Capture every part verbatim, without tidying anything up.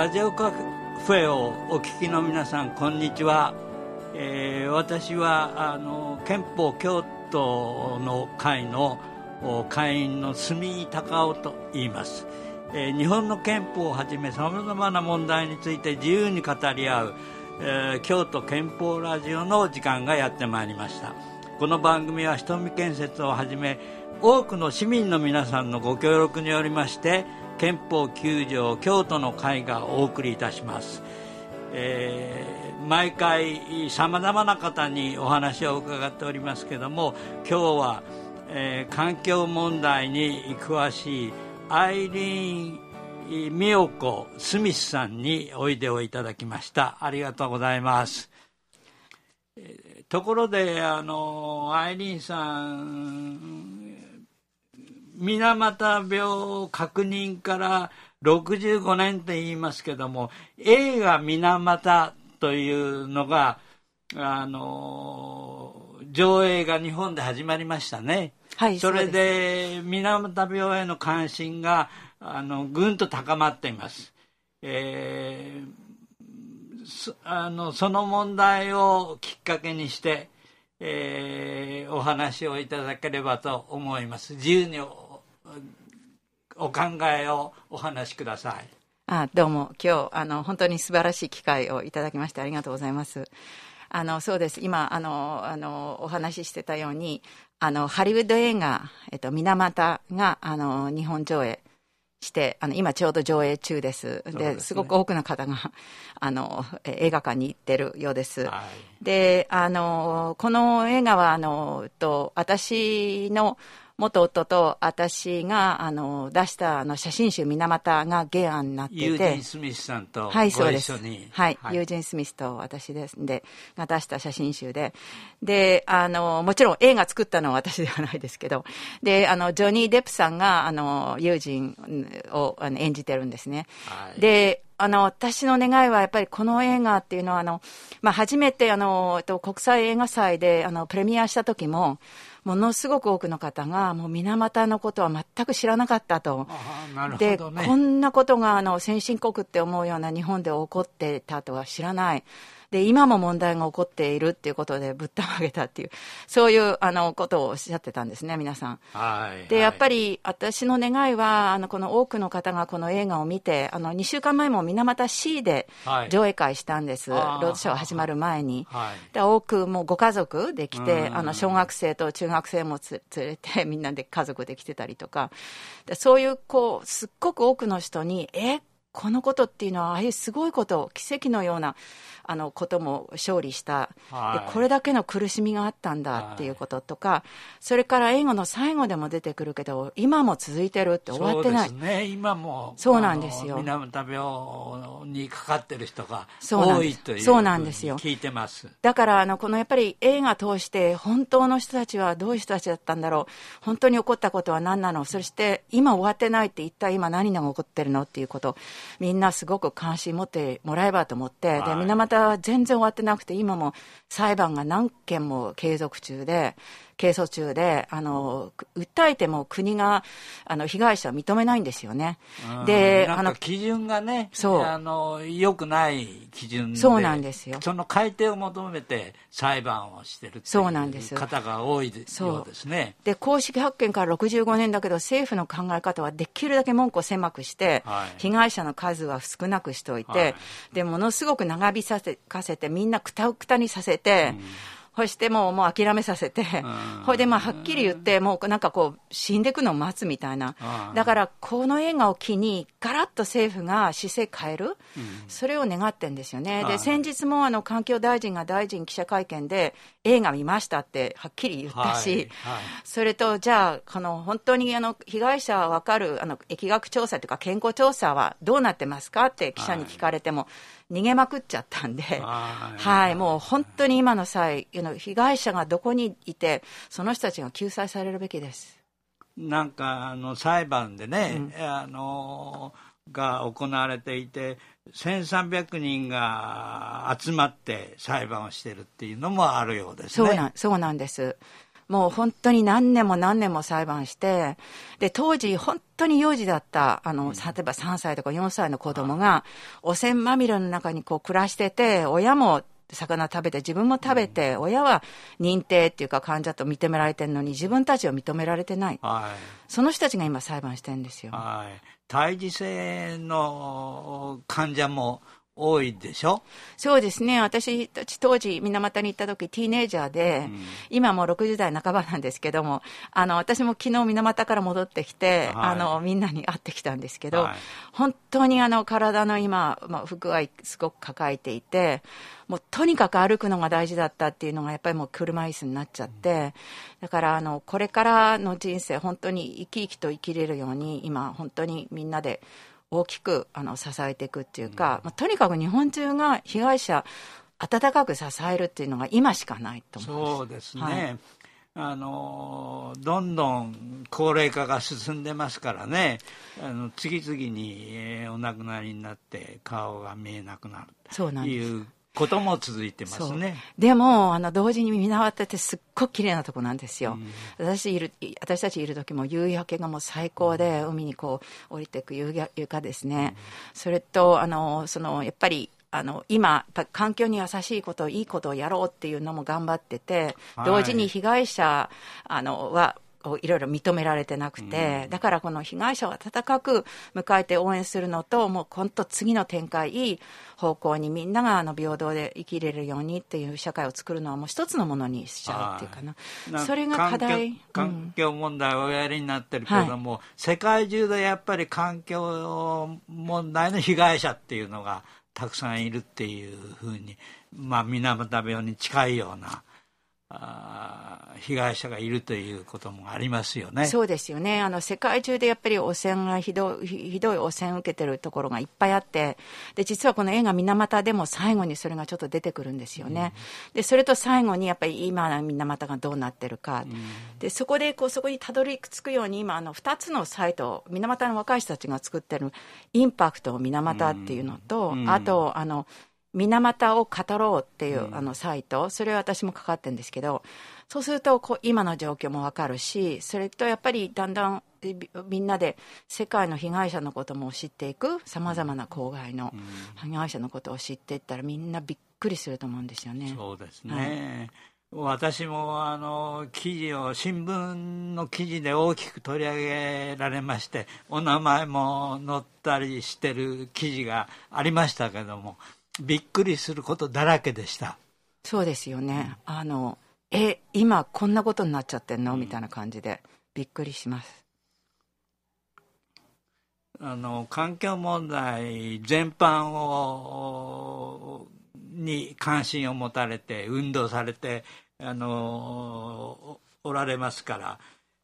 ラジオカフェをお聞きの皆さん、こんにちは。えー、私はあの憲法京都の会の会員の住井孝夫と言います。えー、日本の憲法をはじめさまざまな問題について自由に語り合う、えー、京都憲法ラジオの時間がやってまいりました。この番組は瞳建設をはじめ多くの市民の皆さんのご協力によりまして憲法きゅう条京都の会がお送りいたします。えー、毎回さまざまな方にお話を伺っておりますけれども、今日は、えー、環境問題に詳しいアイリーン・ミヨコ・スミスさんにおいでをいただきました。ありがとうございます。えー、ところであのアイリーンさん、水俣病確認からろくじゅうごねんと言いますけども、映画水俣というのがあの上映が日本で始まりましたね。はい、それで水俣病への関心があのぐんと高まっています。えー、そ, あのその問題をきっかけにして、えー、お話をいただければと思います。自由にお考えをお話しください。あ、どうも今日あの本当に素晴らしい機会をいただきましてありがとうございます。あのそうです、今あのあのお話ししてたようにあのハリウッド映画、えっと、水俣があの日本上映してあの今ちょうど上映中です。で、そうですね、すごく多くの方があの映画館に行ってるようです。はい、であのこの映画はあのと私の元夫と私があの出したあの写真集水俣が原案になっていて、ユージン・スミスさんとご一緒に、はい、はい、ユージン・スミスと私ですでが出した写真集で、であのもちろん映画作ったのは私ではないですけど、であのジョニー・デップさんがあのユージンをあの演じてるんですね。はい、であの私の願いはやっぱりこの映画っていうのはあの、まあ、初めてあのと国際映画祭であのプレミアした時もものすごく多くの方がもう水俣のことは全く知らなかったと。なるほどね。でこんなことがあの先進国って思うような日本で起こってたとは知らないで、今も問題が起こっているっていうことでぶったまげたっていう、そういうあのことをおっしゃってたんですね、皆さん。はいはい、でやっぱり私の願いはあのこの多くの方がこの映画を見て、あのにしゅうかんまえも水俣 C で上映会したんです。はい、ロードショー始まる前に。はい、で多くもうご家族で来て、あの小学生と中学生もつ連れてみんなで家族で来てたりとか、でそういうこうすっごく多くの人にえこのことっていうのはああいうすごいことを奇跡のようなあのことも勝利した、はい、でこれだけの苦しみがあったんだっていうこととか、はい、それから英語の最後でも出てくるけど今も続いてるって終わってない。そうですね、今もそうなんですよ。水俣病にかかってる人が多いというふうに聞いてます。だからあのこのやっぱり映画通して本当の人たちはどういう人たちだったんだろう、本当に起こったことは何なの、そして今終わってないって一体今何が起こってるのっていうこと、みんなすごく関心持ってもらえばと思って。で水俣は全然終わってなくて今も裁判が何件も継続中で係争中で、あの訴えても国があの被害者を認めないんですよね。でなんか基準がね、そうあの良くない基準で、そうなんですよ、その改定を求めて裁判をしてるっていう方が多いようですね。で公式発見からろくじゅうごねんだけど、政府の考え方はできるだけ門戸を狭くして、はい、被害者の数は少なくしておいて、はい、でものすごく長引かせてみんなくたうくたにさせて、うんそしてもう、もう諦めさせて、ほいでまあはっきり言ってもうなんかこう死んでいくのを待つみたいな。だからこの映画を機にガラッと政府が姿勢変える、うん、それを願ってんですよね。で先日もあの環境大臣が大臣記者会見で映画見ましたってはっきり言ったし、はいはい、それとじゃあこの本当にあの被害者は分かるあの疫学調査というか健康調査はどうなってますかって記者に聞かれても、はい逃げまくっちゃったんで、はい、もう本当に今の際、被害者がどこにいて、その人たちが救済されるべきです。なんかあの裁判でね、うん、あのが行われていて、せんさんびゃくにんが集まって裁判をしているっていうのもあるようですね。そうなん、そうなんです。もう本当に何年も何年も裁判して、で、当時本当に幼児だった、あの、例えばさんさいとかよんさいの子供が、汚染まみれの中にこう暮らしてて、親も魚食べて、自分も食べて、親は認定っていうか患者と認められてるのに、自分たちは認められてない。はい、その人たちが今裁判してるんですよ。はい。胎児性の患者も、多いでしょ。そうですね。私たち当時水俣に行った時ティーネイジャーで、うん、今もうろくじゅうだいなかばなんですけども、あの私も昨日水俣から戻ってきて、はい、あのみんなに会ってきたんですけど、はい、本当にあの体の今、まあ、不具合すごく抱えていて、もうとにかく歩くのが大事だったっていうのがやっぱりもう車椅子になっちゃって、うん、だからあのこれからの人生本当に生き生きと生きれるように今本当にみんなで大きくあの支えていくっていうか、うんまあ、とにかく日本中が被害者温かく支えるっていうのが今しかないと思います。そうですね、はい、あのどんどん高齢化が進んでますからね、あの次々にお亡くなりになって顔が見えなくなるということも続いてますね。でもあの同時に水俣ってすっごく綺麗なとこなんですよ、うん、私, いる私たちいる時も夕焼けがもう最高で、海にこう降りていく夕床ですね、うん、それとあのそのやっぱりあの今環境に優しいこといいことをやろうっていうのも頑張ってて、同時に被害者あのはいろいろ認められてなくて、うん、だからこの被害者を温かく迎えて応援するのと、もう今度次の展開いい方向にみんながあの平等で生きれるようにっていう社会を作るのはもう一つのものにしちゃうっていうかな、なんかそれが課題。環境問題をおやりになってるけども、はい、世界中でやっぱり環境問題の被害者っていうのがたくさんいるっていうふうに、まあ水俣病に近いようなあ被害者がいるということもありますよね。そうですよね。あの世界中でやっぱり汚染がひどい、ひどい汚染を受けてるところがいっぱいあって、で実はこの映画水俣でも最後にそれがちょっと出てくるんですよね、うん、でそれと最後にやっぱり今水俣がどうなってるか、うん、でそこでこうそこにたどり着くように今あのふたつのサイト、水俣の若い人たちが作ってるインパクト水俣っていうのと、うんうん、あとあの水俣を語ろうっていうあのサイト、それは私もかかってるんですけど、そうするとこう今の状況もわかるし、それとやっぱりだんだんみんなで世界の被害者のことも知っていく、さまざまな公害の被害者のことを知っていったらみんなびっくりすると思うんですよね。そうですね、はい、私もあの記事を新聞の記事で大きく取り上げられまして、お名前も載ったりしてる記事がありましたけども、びっくりすることだらけでした。そうですよね、うん、あのえ今こんなことになっちゃってんの、うん、みたいな感じでびっくりします。あの環境問題全般をに関心を持たれて運動されてあのおられますから、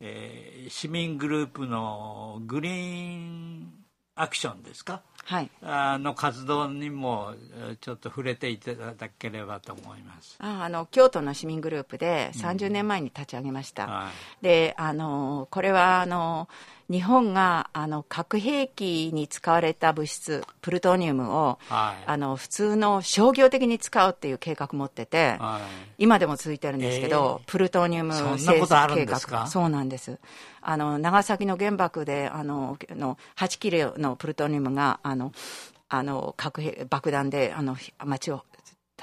えー、市民グループのグリーンアクションですか、はい、あの活動にもちょっと触れていただければと思います。ああの京都の市民グループでさんじゅうねんまえに立ち上げました、うんはい、であのこれはあの日本があの核兵器に使われた物質プルトニウムを、はい、あの普通の商業的に使うっていう計画持ってて、はい、今でも続いてるんですけど、えー、プルトニウム生産計画。そんなことあるんですか。そうなんです。あの長崎の原爆であののはちキロのプルトニウムがあのあの核兵爆弾であの街を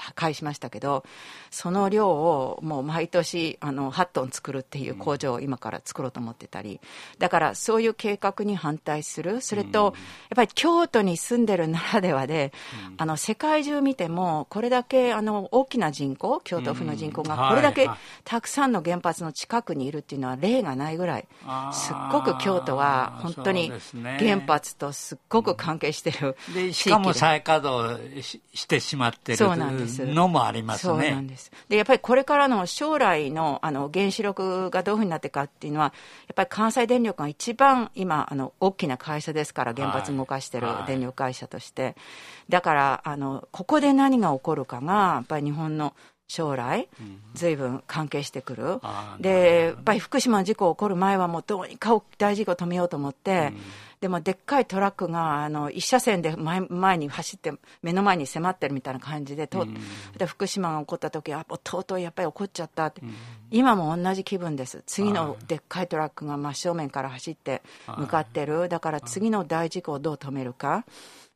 破壊しましたけど、その量をもう毎年あのはちトン作るっていう工場を今から作ろうと思ってたり、だからそういう計画に反対する。それとやっぱり京都に住んでるならではで、あの世界中見てもこれだけあの大きな人口、京都府の人口がこれだけたくさんの原発の近くにいるっていうのは例がないぐらい、すっごく京都は本当に原発とすっごく関係してる地域で、しかも再稼働 し, してしまってるそうなんですのもありますね。そうなんです。でやっぱりこれからの将来の、あの原子力がどういうふうになっていくかっていうのは、やっぱり関西電力が一番今あの大きな会社ですから、原発動かしてる電力会社として、はいはい、だからあのここで何が起こるかがやっぱり日本の将来随分関係してくる。でやっぱり福島事故起こる前はもうどうにか大事故止めようと思って、うん、でもでっかいトラックがあの一車線で 前, 前に走って目の前に迫ってるみたいな感じで、うん、で福島が起こった時はとうとうやっぱり起こっちゃったって、うん、今も同じ気分です。次のでっかいトラックが真正面から走って向かってる。だから次の大事故をどう止めるか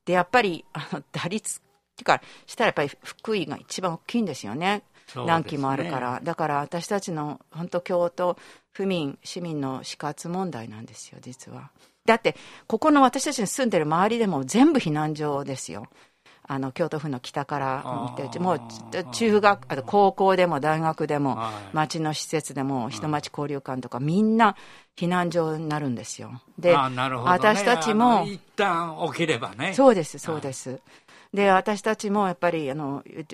で、やっぱりあの打率ってかしたらやっぱり福井が一番大きいんですよね。何期もあるから、ね、だから私たちの本当京都府民市民の死活問題なんですよ実は。だってここの私たちに住んでる周りでも全部避難所ですよ。あの京都府の北から見てもう中学あと高校でも大学でも町の施設でも人町交流館とかみんな避難所になるんですよ。で、あ、なるほどね、私たちも一旦起きればね。そうですそうです。で私たちもやっぱりあの例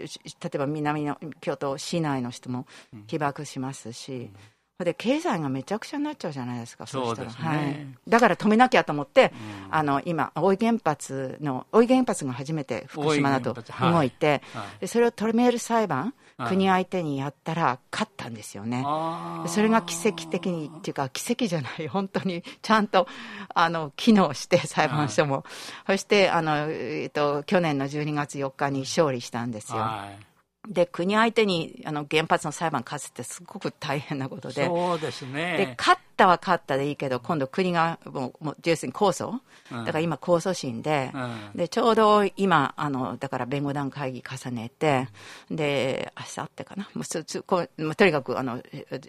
えば南の京都市内の人も被爆しますし、うん、で経済がめちゃくちゃになっちゃうじゃないですか。そうですね、はい、だから止めなきゃと思って、うん、あの今大井原発の大井原発が初めて福島だと動いて、はいはい、でそれを止める裁判国相手にやったら勝ったんですよね。それが奇跡的にっていうか奇跡じゃない本当にちゃんとあの機能して裁判所も、はい、そしてあの、えっと、去年のじゅうにがつよっかに勝利したんですよ、はい、で国相手にあの原発の裁判勝つってすごく大変なことで、そうですね、で勝ったは勝ったでいいけど今度国がもう要するに控訴だから今控訴審で、うん、でちょうど今あのだから弁護団会議重ねてで明日ってかなもうつつこうとにかくあの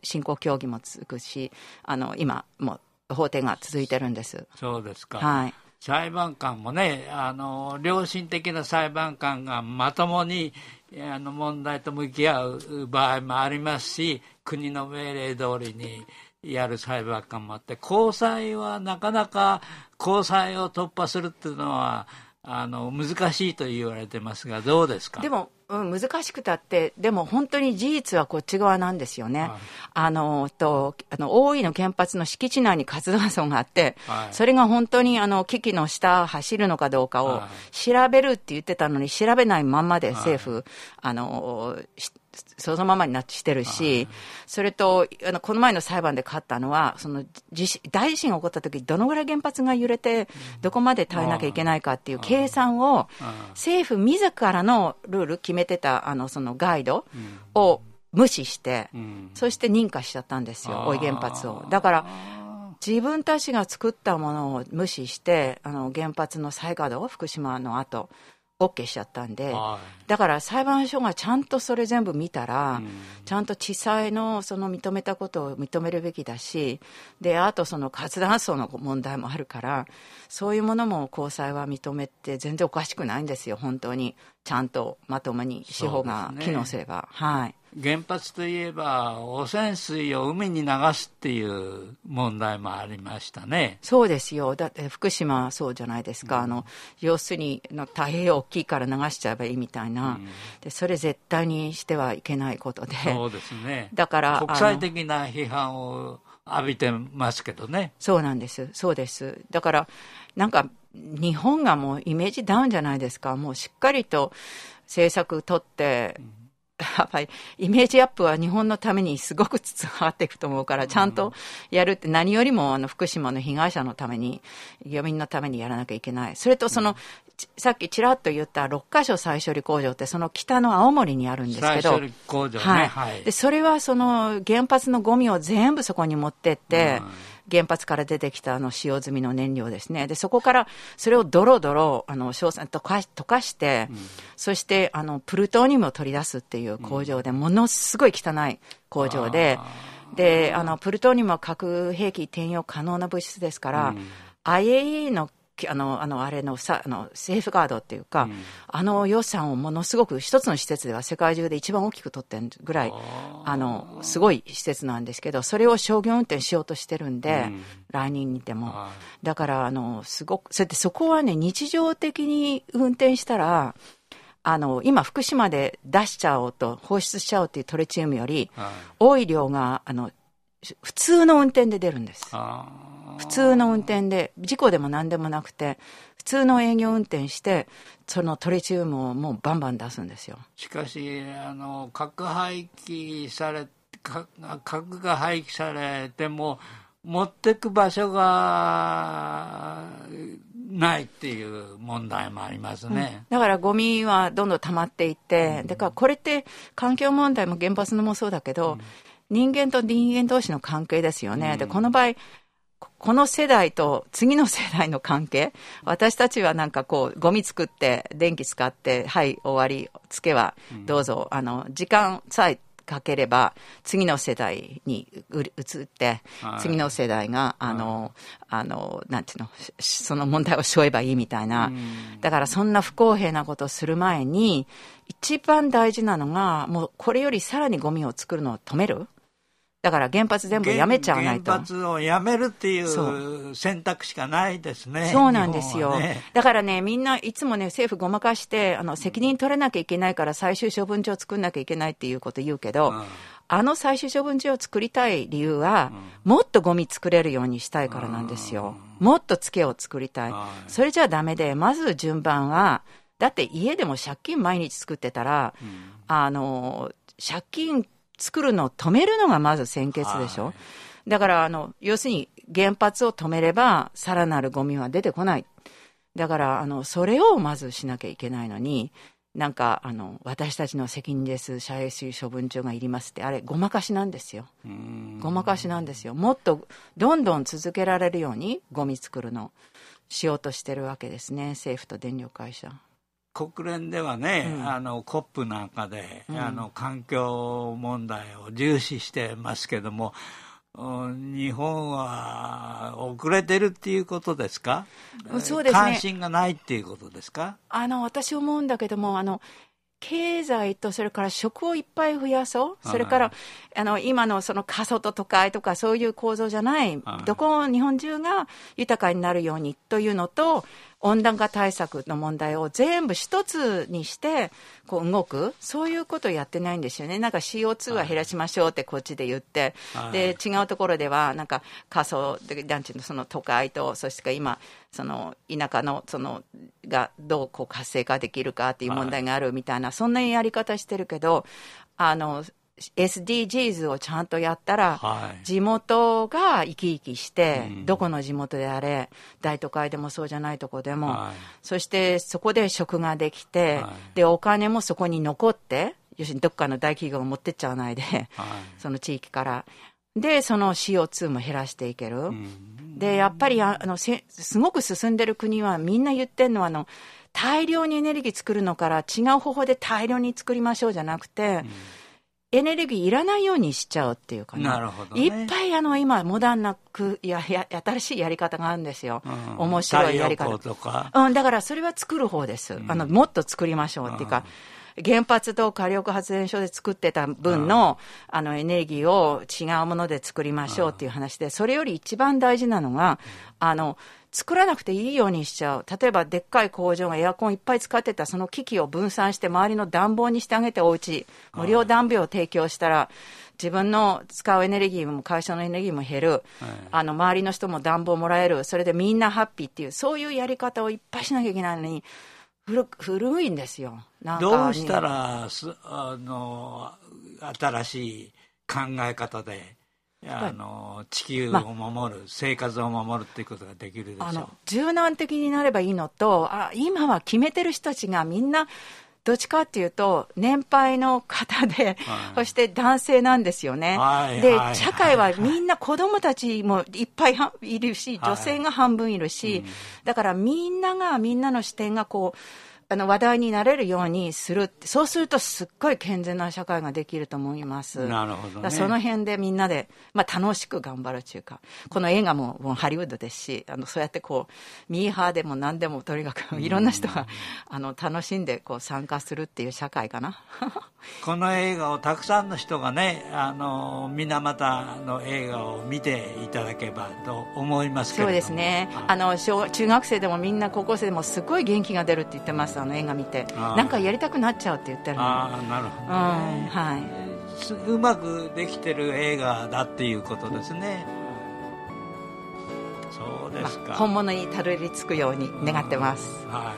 進行協議も続くしあの今もう法廷が続いてるんです。そうですか、はい、裁判官もねあの良心的な裁判官がまともにあの問題と向き合う場合もありますし国の命令通りにやる裁判官もあって高裁はなかなか高裁を突破するっていうのはあの難しいと言われてますがどうですか。でも、うん、難しくたってでも本当に事実はこっち側なんですよね、はい、あのとあの大井の原発の敷地内に活断層があって、はい、それが本当にあの危機の下走るのかどうかを調べるって言ってたのに調べないまんまで政府、はい、あのそのままになってしてるし、それとあのこの前の裁判で勝ったのはその地震大地震が起こった時どのぐらい原発が揺れてどこまで耐えなきゃいけないかっていう計算を政府自らのルール決めてたあのそのガイドを無視して、うん、そして認可しちゃったんですよ大井原発を。だから自分たちが作ったものを無視してあの原発の再稼働を福島の後OK しちゃったんで、だから裁判所がちゃんとそれ全部見たら、うん、ちゃんと地裁のその認めたことを認めるべきだし、であとその活断層の問題もあるから、そういうものも高裁は認めて全然おかしくないんですよ本当にちゃんとまともに司法が機能すれば、そうですね。はい。原発といえば汚染水を海に流すっていう問題もありましたね。そうですよ。だって福島はそうじゃないですか、うん、あの要するに太平洋大きいから流しちゃえばいいみたいな、うん、でそれ絶対にしてはいけないことで、そうですね、だから国際的な批判を浴びてますけどね。そうなんです、そうです。だからなんか日本がもうイメージダウンじゃないですか。もうしっかりと政策取って、うん、やっぱりイメージアップは日本のためにすごくつながっていくと思うからちゃんとやるって、何よりもあの福島の被害者のために漁民のためにやらなきゃいけない。それとその、うん、さっきちらっと言ったろっかしょ再処理工場ってその北の青森にあるんですけど、再処理工場ね、はいはい、でそれはその原発のゴミを全部そこに持ってって、うん、原発から出てきたあの使用済みの燃料ですね。でそこからそれをドロドロあの硝酸とか溶かして、うん、そしてあのプルトニウムを取り出すっていう工場で、うん、ものすごい汚い工場で、であのプルトニウムは核兵器転用可能な物質ですから、うん、アイエーイーエー のあのあのあれのさあのセーフガードっていうか、うん、あの予算をものすごく一つの施設では世界中で一番大きく取ってるぐらいあのすごい施設なんですけど、それを商業運転しようとしてるんで、うん、来年にでもだからあのすごくそれでそこはね日常的に運転したらあの今福島で出しちゃおうと放出しちゃおうっていうトリチウムより多い量があの普通の運転で出るんです。あ普通の運転で事故でも何でもなくて普通の営業運転してそのトリチウムをもうバンバン出すんですよ。しかしあの核廃棄され核が廃棄されても持ってく場所がないっていう問題もありますね、うん、だからゴミはどんどん溜まっていって、うん、だからこれって環境問題も原発のもそうだけど、うん、人間と人間同士の関係ですよね、うん、でこの場合この世代と次の世代の関係、私たちはなんかこうゴミ作って電気使ってはい終わりつけはどうぞ、うん、あの時間さえかければ次の世代に移って、はい、次の世代があの、はい、あのなんていうのその問題を背負えばいいみたいな、うん、だからそんな不公平なことをする前に一番大事なのがもうこれよりさらにゴミを作るのを止める。だから原発全部やめちゃわないと。原発をやめるっていう選択しかないですね。そうなんですよ、ね、だからねみんないつもね政府ごまかしてあの責任取らなきゃいけないから最終処分場を作んなきゃいけないっていうこと言うけど、うん、あの最終処分場を作りたい理由は、うん、もっとゴミ作れるようにしたいからなんですよ、うん、もっとつけを作りたい、はい、それじゃダメでまず順番はだって家でも借金毎日作ってたら、うん、あの借金作るのを止めるのがまず先決でしょ、はい、だからあの要するに原発を止めればさらなるゴミは出てこない。だからあのそれをまずしなきゃいけないのになんかあの私たちの責任です最終処分場がいりますってあれごまかしなんですよ。うーんごまかしなんですよ。もっとどんどん続けられるようにゴミ作るのしようとしてるわけですね政府と電力会社。国連ではね、うん、あのコップなんかで、うん、あの環境問題を重視してますけども日本は遅れてるっていうことですか？そうですね、関心がないっていうことですか？あの私思うんだけどもあの経済とそれから食をいっぱい増やそうそれから、はい、あの今のその過疎と都会とかそういう構造じゃない、はい、どこ日本中が豊かになるようにというのと温暖化対策の問題を全部一つにしてこう動くそういうことをやってないんですよね。なんか シーオーツー は減らしましょうってこっちで言って、はい、で違うところではなんか過疎団地のその都会とそして今その田舎のそのがどうこう活性化できるかっていう問題があるみたいな、はい、そんなやり方してるけどあのエスディージーズ をちゃんとやったら、はい、地元が生き生きして、うん、どこの地元であれ大都会でもそうじゃないとこでも、はい、そしてそこで職ができて、はい、でお金もそこに残って要するにどっかの大企業を持ってっちゃわないで、はい、その地域からでその シーオーツー も減らしていける、うん、でやっぱりあのせすごく進んでる国はみんな言ってるのはあの大量にエネルギー作るのから違う方法で大量に作りましょうじゃなくて、うんエネルギーいらないようにしちゃうっていうかね。なるほどね。いっぱいあの今モダンなくやや新しいやり方があるんですよ、うん、面白いやり方とか、うん、だからそれは作る方です、うん、あのもっと作りましょうっていうか、うん、原発と火力発電所で作ってた分の、うん、あのエネルギーを違うもので作りましょうっていう話で、うん、それより一番大事なのがあの作らなくていいようにしちゃう。例えばでっかい工場がエアコンいっぱい使ってたその機器を分散して周りの暖房にしてあげておうち無料暖房を提供したら自分の使うエネルギーも会社のエネルギーも減る、はい、あの周りの人も暖房もらえるそれでみんなハッピーっていうそういうやり方をいっぱいしなきゃいけないのに 古, 古いんですよ。なんかどうしたらあの新しい考え方であの地球を守る、ま、生活を守るっていうことができるでしょう。あの柔軟的になればいいのとあ今は決めてる人たちがみんなどっちかっていうと年配の方で、はい、そして男性なんですよね、はい、で、はい、社会はみんな子どもたちもいっぱいいるし、はい、女性が半分いるし、はい、だからみんながみんなの視点がこうあの話題になれるようにする。そうするとすっごい健全な社会ができると思います。なるほど、ね、その辺でみんなで、まあ、楽しく頑張るというかこの映画 も, もうハリウッドですしあのそうやってこうミーハーでも何でもとにかくいろんな人があの楽しんでこう参加するっていう社会かなこの映画をたくさんの人がねあのみなまたの映画を見ていただければと思いますけれども。そうですねあの小中学生でもみんな高校生でもすごい元気が出るって言ってます。あの映画見てなんかやりたくなっちゃうって言ってるの。ああなるほど、ねうんはい、うまくできてる映画だっていうことですね。そうですか。本物にたどり着くように願ってます、うん、はい。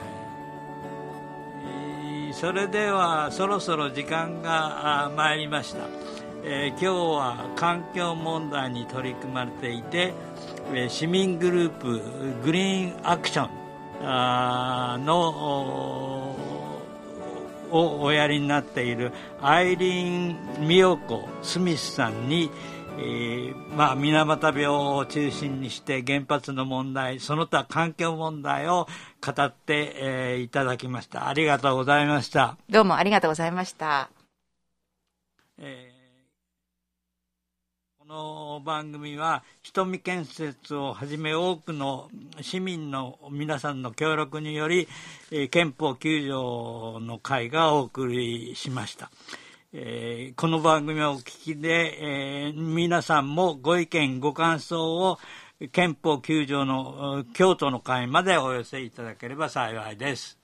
それではそろそろ時間が参りました、えー、今日は環境問題に取り組まれていて市民グループグリーンアクションのをおやりになっているアイリーン・ミヨコ・スミスさんに、えーまあ、水俣病を中心にして原発の問題その他環境問題を語って、えー、いただきました。ありがとうございました。どうもありがとうございました、えー、この番組は瞳建設をはじめ多くの市民の皆さんの協力により、えー、憲法きゅう条の会がお送りしました。えー、この番組をお聞きで、えー、皆さんもご意見ご感想を憲法きゅう条の京都の会までお寄せいただければ幸いです。